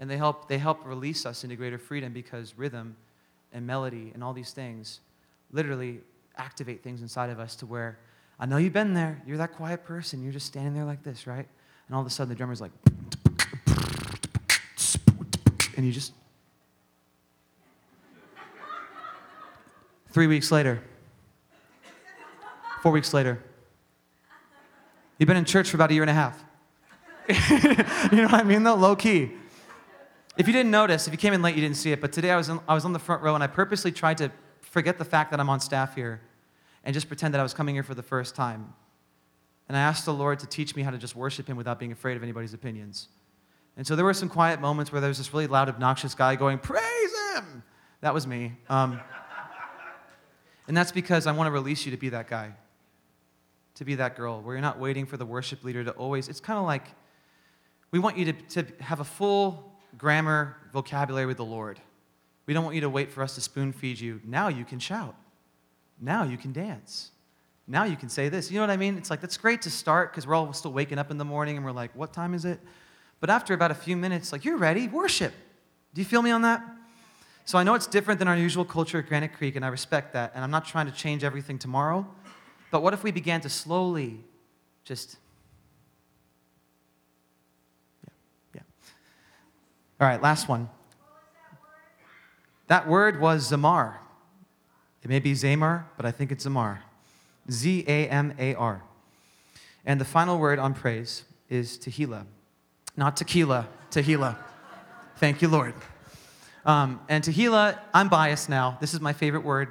And they help release us into greater freedom because rhythm and melody and all these things literally activate things inside of us to where, I know you've been there, you're that quiet person, you're just standing there like this, right? And all of a sudden the drummer's like, and you just, 3 weeks later, 4 weeks later, you've been in church for about a year and a half. You know what I mean though? Low key. If you didn't notice, if you came in late, you didn't see it, but today I was on the front row and I purposely tried to forget the fact that I'm on staff here and just pretend that I was coming here for the first time. And I asked the Lord to teach me how to just worship Him without being afraid of anybody's opinions. And so there were some quiet moments where there was this really loud, obnoxious guy going, praise Him! That was me. And that's because I want to release you to be that guy, to be that girl, where you're not waiting for the worship leader to always, it's kind of like, we want you to have a full grammar vocabulary with the Lord. We don't want you to wait for us to spoon feed you. Now you can shout. Now you can dance. Now you can say this. You know what I mean? It's like, that's great to start because we're all still waking up in the morning and we're like, what time is it? But after about a few minutes, like, you're ready, worship. Do you feel me on that? So I know it's different than our usual culture at Granite Creek, and I respect that, and I'm not trying to change everything tomorrow. But what if we began to slowly just... All right, last one. That word was Zamar. It may be Zamar, but I think it's Zamar. Z-A-M-A-R. And the final word on praise is Tehillah. Not tequila, Tehillah. Thank you, Lord. And Tehillah, I'm biased now. This is my favorite word.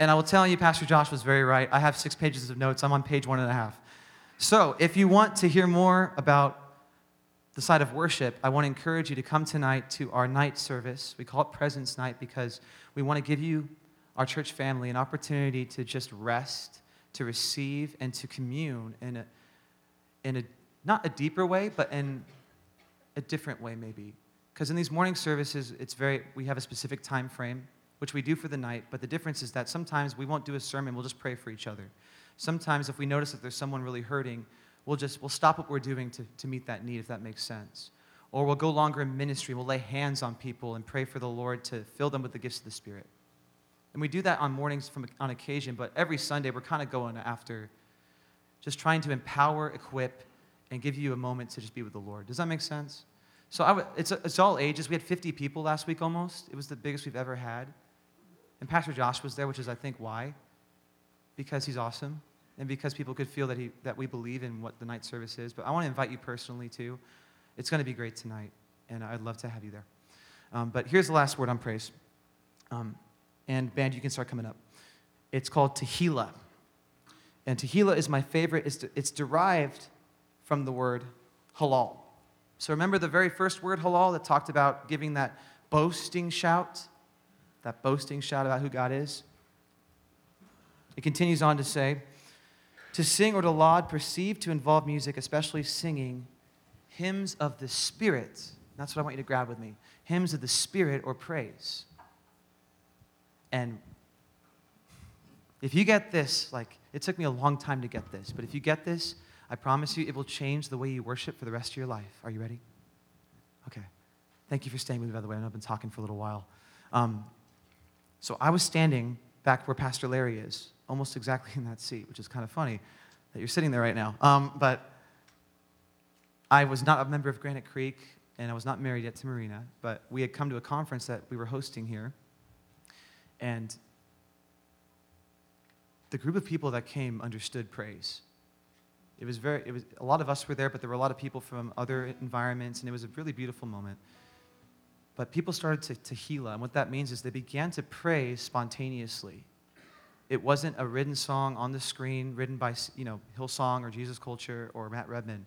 And I will tell you, Pastor Josh was very right. I have 6 pages of notes. I'm on page 1.5. So if you want to hear more about the side of worship, I want to encourage you to come tonight to our night service. We call it Presence Night because we want to give you, our church family, an opportunity to just rest, to receive, and to commune in a not a deeper way, but in a different way maybe. Because in these morning services, we have a specific time frame, which we do for the night, but the difference is that sometimes we won't do a sermon, we'll just pray for each other. Sometimes if we notice that there's someone really hurting, we'll stop what we're doing to meet that need, if that makes sense. Or we'll go longer in ministry, we'll lay hands on people and pray for the Lord to fill them with the gifts of the Spirit. And we do that on mornings on occasion, but every Sunday we're kind of going after just trying to empower, equip, and give you a moment to just be with the Lord. Does that make sense? So it's all ages. We had 50 people last week almost. It was the biggest we've ever had. And Pastor Josh was there, which is, I think, why? Because he's awesome and because people could feel that we believe in what the night service is. But I want to invite you personally, too. It's going to be great tonight, and I'd love to have you there. But here's the last word on praise. And band, you can start coming up. It's called Tehillah. And Tehillah is my favorite. It's derived from the word halal. So remember the very first word, halal, that talked about giving that boasting shout about who God is? It continues on to say, to sing or to laud, perceived to involve music, especially singing hymns of the Spirit. That's what I want you to grab with me. Hymns of the Spirit or praise. And if you get this, it took me a long time to get this, but if you get this, I promise you it will change the way you worship for the rest of your life. Are you ready? Okay. Thank you for staying with me, by the way. I know I've been talking for a little while. So I was standing back where Pastor Larry is, almost exactly in that seat, which is kind of funny that you're sitting there right now. But I was not a member of Granite Creek, and I was not married yet to Marina, but we had come to a conference that we were hosting here, and the group of people that came understood praise. A lot of us were there, but there were a lot of people from other environments, and it was a really beautiful moment. But people started to Tehillah, and what that means is they began to praise spontaneously. It wasn't a written song on the screen, written by Hillsong or Jesus Culture or Matt Redman,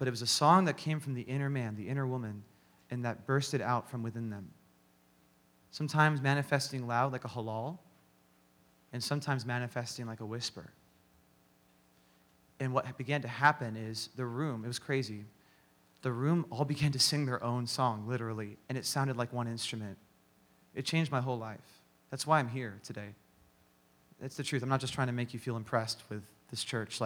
but it was a song that came from the inner man, the inner woman, and that bursted out from within them. Sometimes manifesting loud like a halal, and sometimes manifesting like a whisper. And what began to happen is it was crazy. The room all began to sing their own song, literally, and it sounded like one instrument. It changed my whole life. That's why I'm here today. That's the truth. I'm not just trying to make you feel impressed with this church.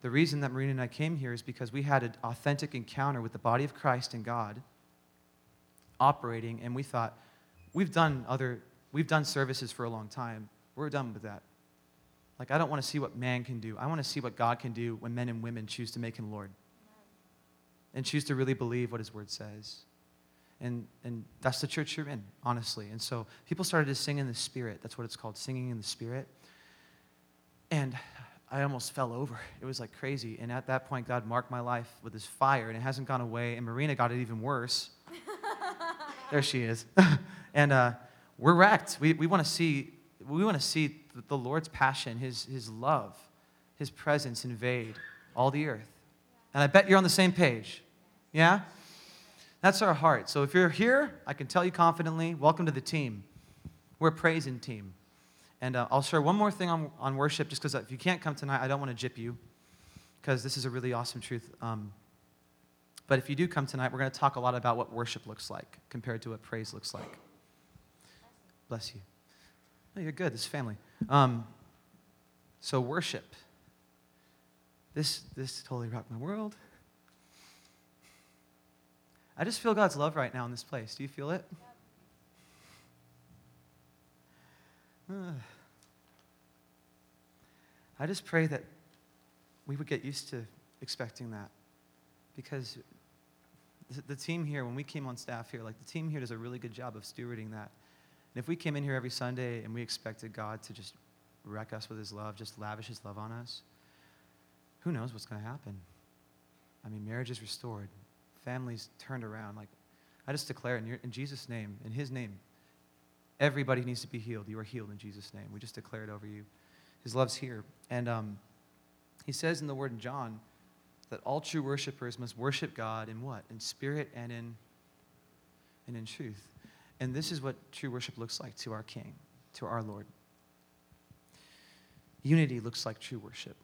The reason that Marina and I came here is because we had an authentic encounter with the body of Christ and God operating, and we thought, we've done services for a long time. We're done with that. I don't want to see what man can do. I want to see what God can do when men and women choose to make him Lord and choose to really believe what his word says. And that's the church you're in, honestly. And so people started to sing in the Spirit. That's what it's called, singing in the Spirit. And I almost fell over. It was crazy. And at that point, God marked my life with his fire, and it hasn't gone away. And Marina got it even worse. There she is. And we're wrecked. We want to see the Lord's passion, his love, his presence invade all the earth. And I bet you're on the same page. Yeah? That's our heart. So if you're here, I can tell you confidently, welcome to the team. We're a praising team. And I'll share one more thing on worship, just because if you can't come tonight, I don't want to gyp you, because this is a really awesome truth. But if you do come tonight, we're going to talk a lot about what worship looks like compared to what praise looks like. Bless you. No, you're good. This is family. So worship. This totally rocked my world. I just feel God's love right now in this place. Do you feel it? I just pray that we would get used to expecting that, because the team here, when we came on staff here, the team here does a really good job of stewarding that. And if we came in here every Sunday and we expected God to just wreck us with his love, just lavish his love on us, who knows what's going to happen? I mean, marriage is restored. Families turned around. I just declare in Jesus' name, in his name, everybody needs to be healed. You are healed in Jesus' name. We just declare it over you. His love's here. And he says in the word in John that all true worshipers must worship God in what? In spirit and in truth. And this is what true worship looks like to our King, to our Lord. Unity looks like true worship.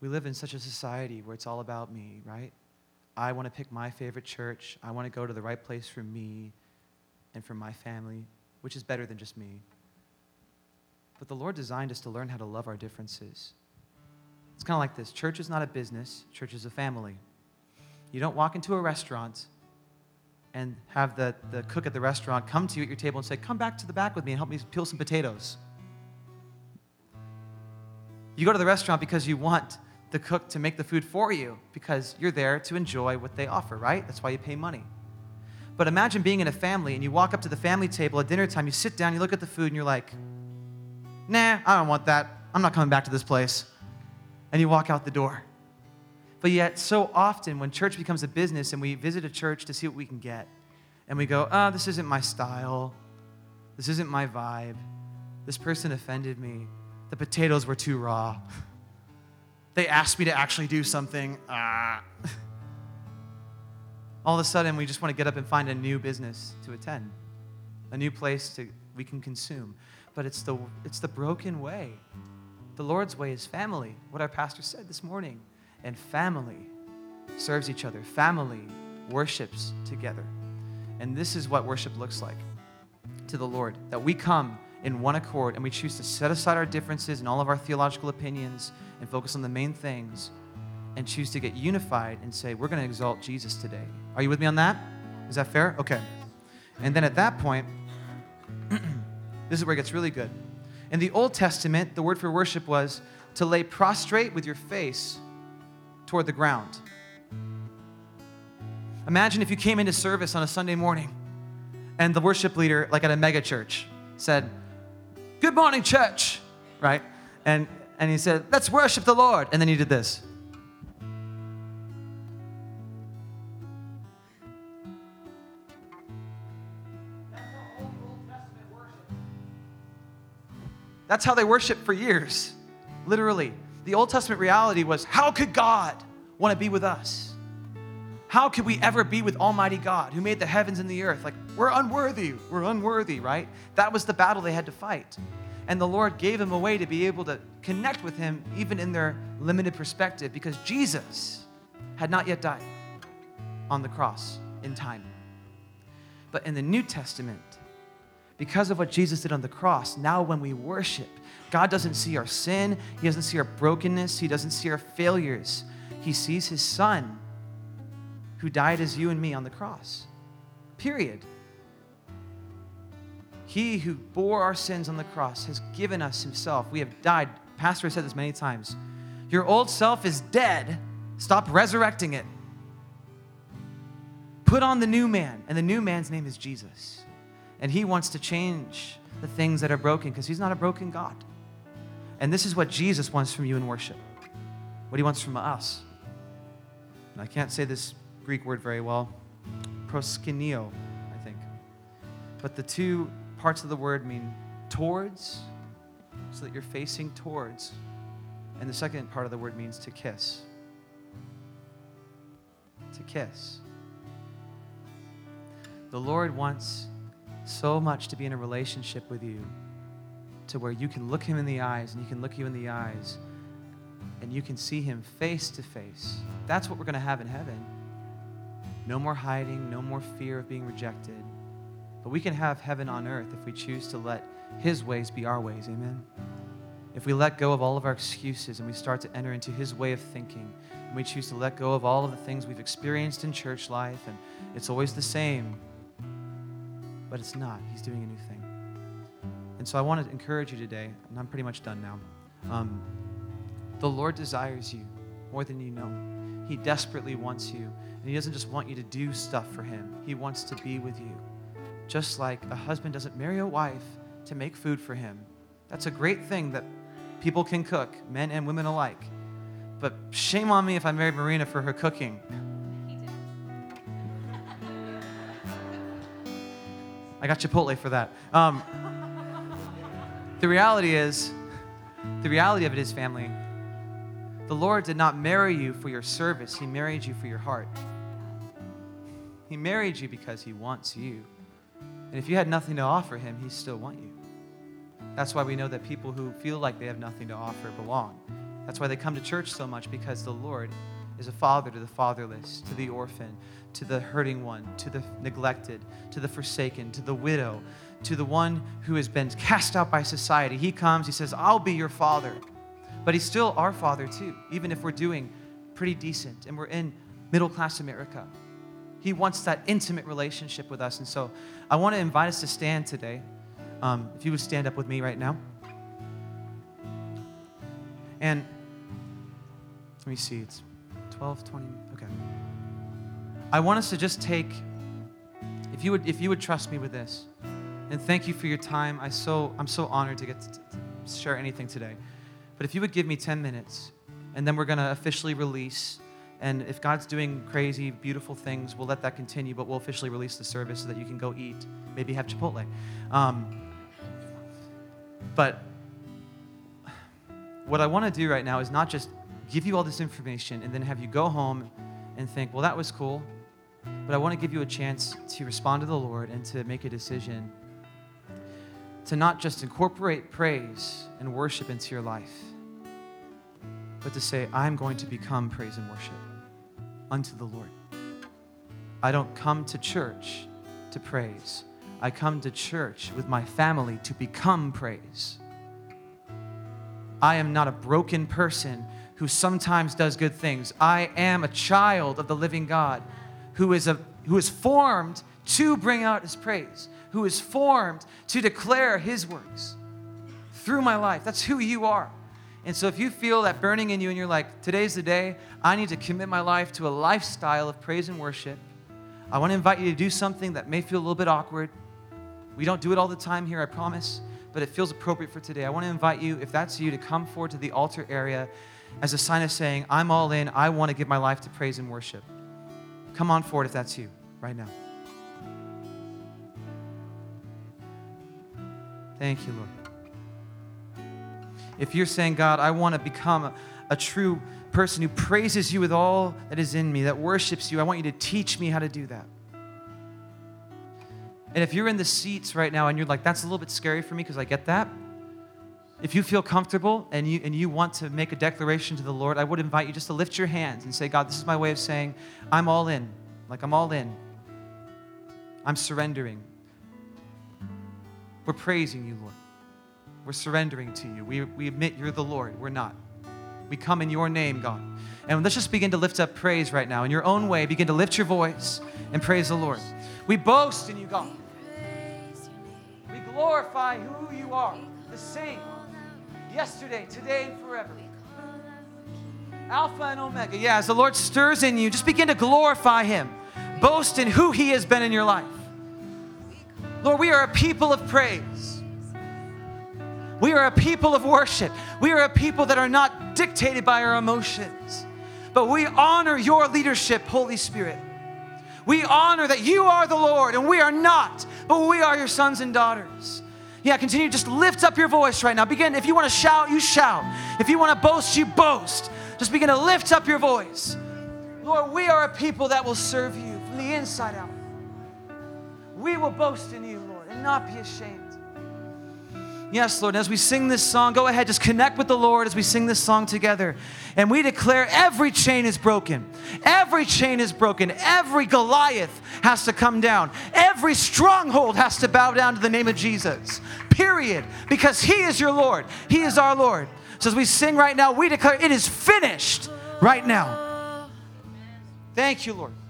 We live in such a society where it's all about me, right? I want to pick my favorite church. I want to go to the right place for me. and for my family, which is better than just me. But the Lord designed us to learn how to love our differences. It's kind of like this. Church is not a business. Church is a family. You don't walk into a restaurant and have the cook at the restaurant come to you at your table and say, come back to the back with me and help me peel some potatoes. You go to the restaurant because you want the cook to make the food for you because you're there to enjoy what they offer, right? That's why you pay money. But imagine being in a family and you walk up to the family table at dinner time, you sit down, you look at the food and you're like, nah, I don't want that. I'm not coming back to this place. And you walk out the door. But yet, so often when church becomes a business and we visit a church to see what we can get, and we go, oh, this isn't my style. This isn't my vibe. This person offended me. The potatoes were too raw. They asked me to actually do something. All of a sudden, we just want to get up and find a new business to attend, a new place we can consume. But it's the broken way. The Lord's way is family, what our pastor said this morning. And family serves each other. Family worships together. And this is what worship looks like to the Lord, that we come in one accord and we choose to set aside our differences and all of our theological opinions and focus on the main things and choose to get unified and say, we're going to exalt Jesus today. Are you with me on that? Is that fair? Okay. And then at that point, this is where it gets really good. In the Old Testament, the word for worship was to lay prostrate with your face toward the ground. Imagine if you came into service on a Sunday morning and the worship leader, like at a mega church, said, good morning, church, right? And he said, let's worship the Lord. And then he did this. That's how Old Testament worship. That's how they worshiped for years, literally. The Old Testament reality was, how could God want to be with us? How could we ever be with Almighty God who made the heavens and the earth? Like, we're unworthy, right? That was the battle they had to fight. And the Lord gave them a way to be able to connect with him even in their limited perspective because Jesus had not yet died on the cross in time. But in the New Testament, because of what Jesus did on the cross, now when we worship, God doesn't see our sin. He doesn't see our brokenness. He doesn't see our failures. He sees his son who died as you and me on the cross, period. He who bore our sins on the cross has given us himself. We have died. Pastor has said this many times. Your old self is dead. Stop resurrecting it. Put on the new man, and the new man's name is Jesus. And he wants to change the things that are broken because he's not a broken God. And this is what Jesus wants from you in worship, what he wants from us. And I can't say this Greek word very well, proskuneo, I think. But the two parts of the word mean towards, so that you're facing towards. And the second part of the word means to kiss. To kiss. The Lord wants so much to be in a relationship with you to where you can look him in the eyes and he can look you in the eyes and you can see him face to face. That's what we're going to have in heaven. No more hiding, no more fear of being rejected. But we can have heaven on earth if we choose to let his ways be our ways, amen? If we let go of all of our excuses and we start to enter into his way of thinking and we choose to let go of all of the things we've experienced in church life and it's always the same, but it's not. He's doing a new thing. And so I want to encourage you today, and I'm pretty much done now. The Lord desires you more than you know. He desperately wants you, and he doesn't just want you to do stuff for him. He wants to be with you. Just like a husband doesn't marry a wife to make food for him. That's a great thing that people can cook, men and women alike. But shame on me if I married Marina for her cooking. He did. I got Chipotle for that. The reality of it is, family, the Lord did not marry you for your service. He married you for your heart. He married you because he wants you. And if you had nothing to offer him, he still wants you. That's why we know that people who feel like they have nothing to offer belong. That's why they come to church so much, because the Lord is a father to the fatherless, to the orphan, to the hurting one, to the neglected, to the forsaken, to the widow, to the one who has been cast out by society. He comes, he says, I'll be your father. But he's still our father too, even if we're doing pretty decent and we're in middle-class America. He wants that intimate relationship with us. And so I want to invite us to stand today. If you would stand up with me right now. And let me see, it's 12:20, okay. I want us to just take, if you would trust me with this, and thank you for your time. I'm so honored to get to share anything today. But if you would give me 10 minutes, and then we're going to officially release. And if God's doing crazy, beautiful things, we'll let that continue, but we'll officially release the service so that you can go eat, maybe have Chipotle. But what I want to do right now is not just give you all this information and then have you go home and think, well, that was cool, but I want to give you a chance to respond to the Lord and to make a decision to not just incorporate praise and worship into your life, but to say, I'm going to become praise and worship unto the Lord. I don't come to church to praise. I come to church with my family to become praise. I am not a broken person who sometimes does good things. I am a child of the living God who is formed to bring out his praise, who is formed to declare his works through my life. That's who you are. And so if you feel that burning in you and you're like, today's the day, I need to commit my life to a lifestyle of praise and worship, I want to invite you to do something that may feel a little bit awkward. We don't do it all the time here, I promise, but it feels appropriate for today. I want to invite you, if that's you, to come forward to the altar area as a sign of saying, I'm all in, I want to give my life to praise and worship. Come on forward if that's you right now. Thank you, Lord. If you're saying, God, I want to become a true person who praises you with all that is in me, that worships you, I want you to teach me how to do that. And if you're in the seats right now and you're like, that's a little bit scary for me because I get that, if you feel comfortable and you want to make a declaration to the Lord, I would invite you just to lift your hands and say, God, this is my way of saying, I'm all in. Like, I'm all in. I'm surrendering. We're praising you, Lord. We're surrendering to you. We admit you're the Lord. We're not. We come in your name, God. And let's just begin to lift up praise right now. In your own way, begin to lift your voice and praise the Lord. We boast in you, God. We glorify who you are, the same, yesterday, today, and forever. Alpha and Omega. Yeah, as the Lord stirs in you, just begin to glorify him. Boast in who he has been in your life. Lord, we are a people of praise. We are a people of worship. We are a people that are not dictated by our emotions, but we honor your leadership, Holy Spirit. We honor that you are the Lord and we are not, but we are your sons and daughters. Yeah, continue. Just lift up your voice right now. Begin. If you want to shout, you shout. If you want to boast, you boast. Just begin to lift up your voice. Lord, we are a people that will serve you from the inside out. We will boast in you, Lord, and not be ashamed. Yes, Lord, as we sing this song, go ahead, just connect with the Lord as we sing this song together. And we declare every chain is broken. Every chain is broken. Every Goliath has to come down. Every stronghold has to bow down to the name of Jesus. Period. Because he is your Lord. He is our Lord. So as we sing right now, we declare it is finished right now. Thank you, Lord.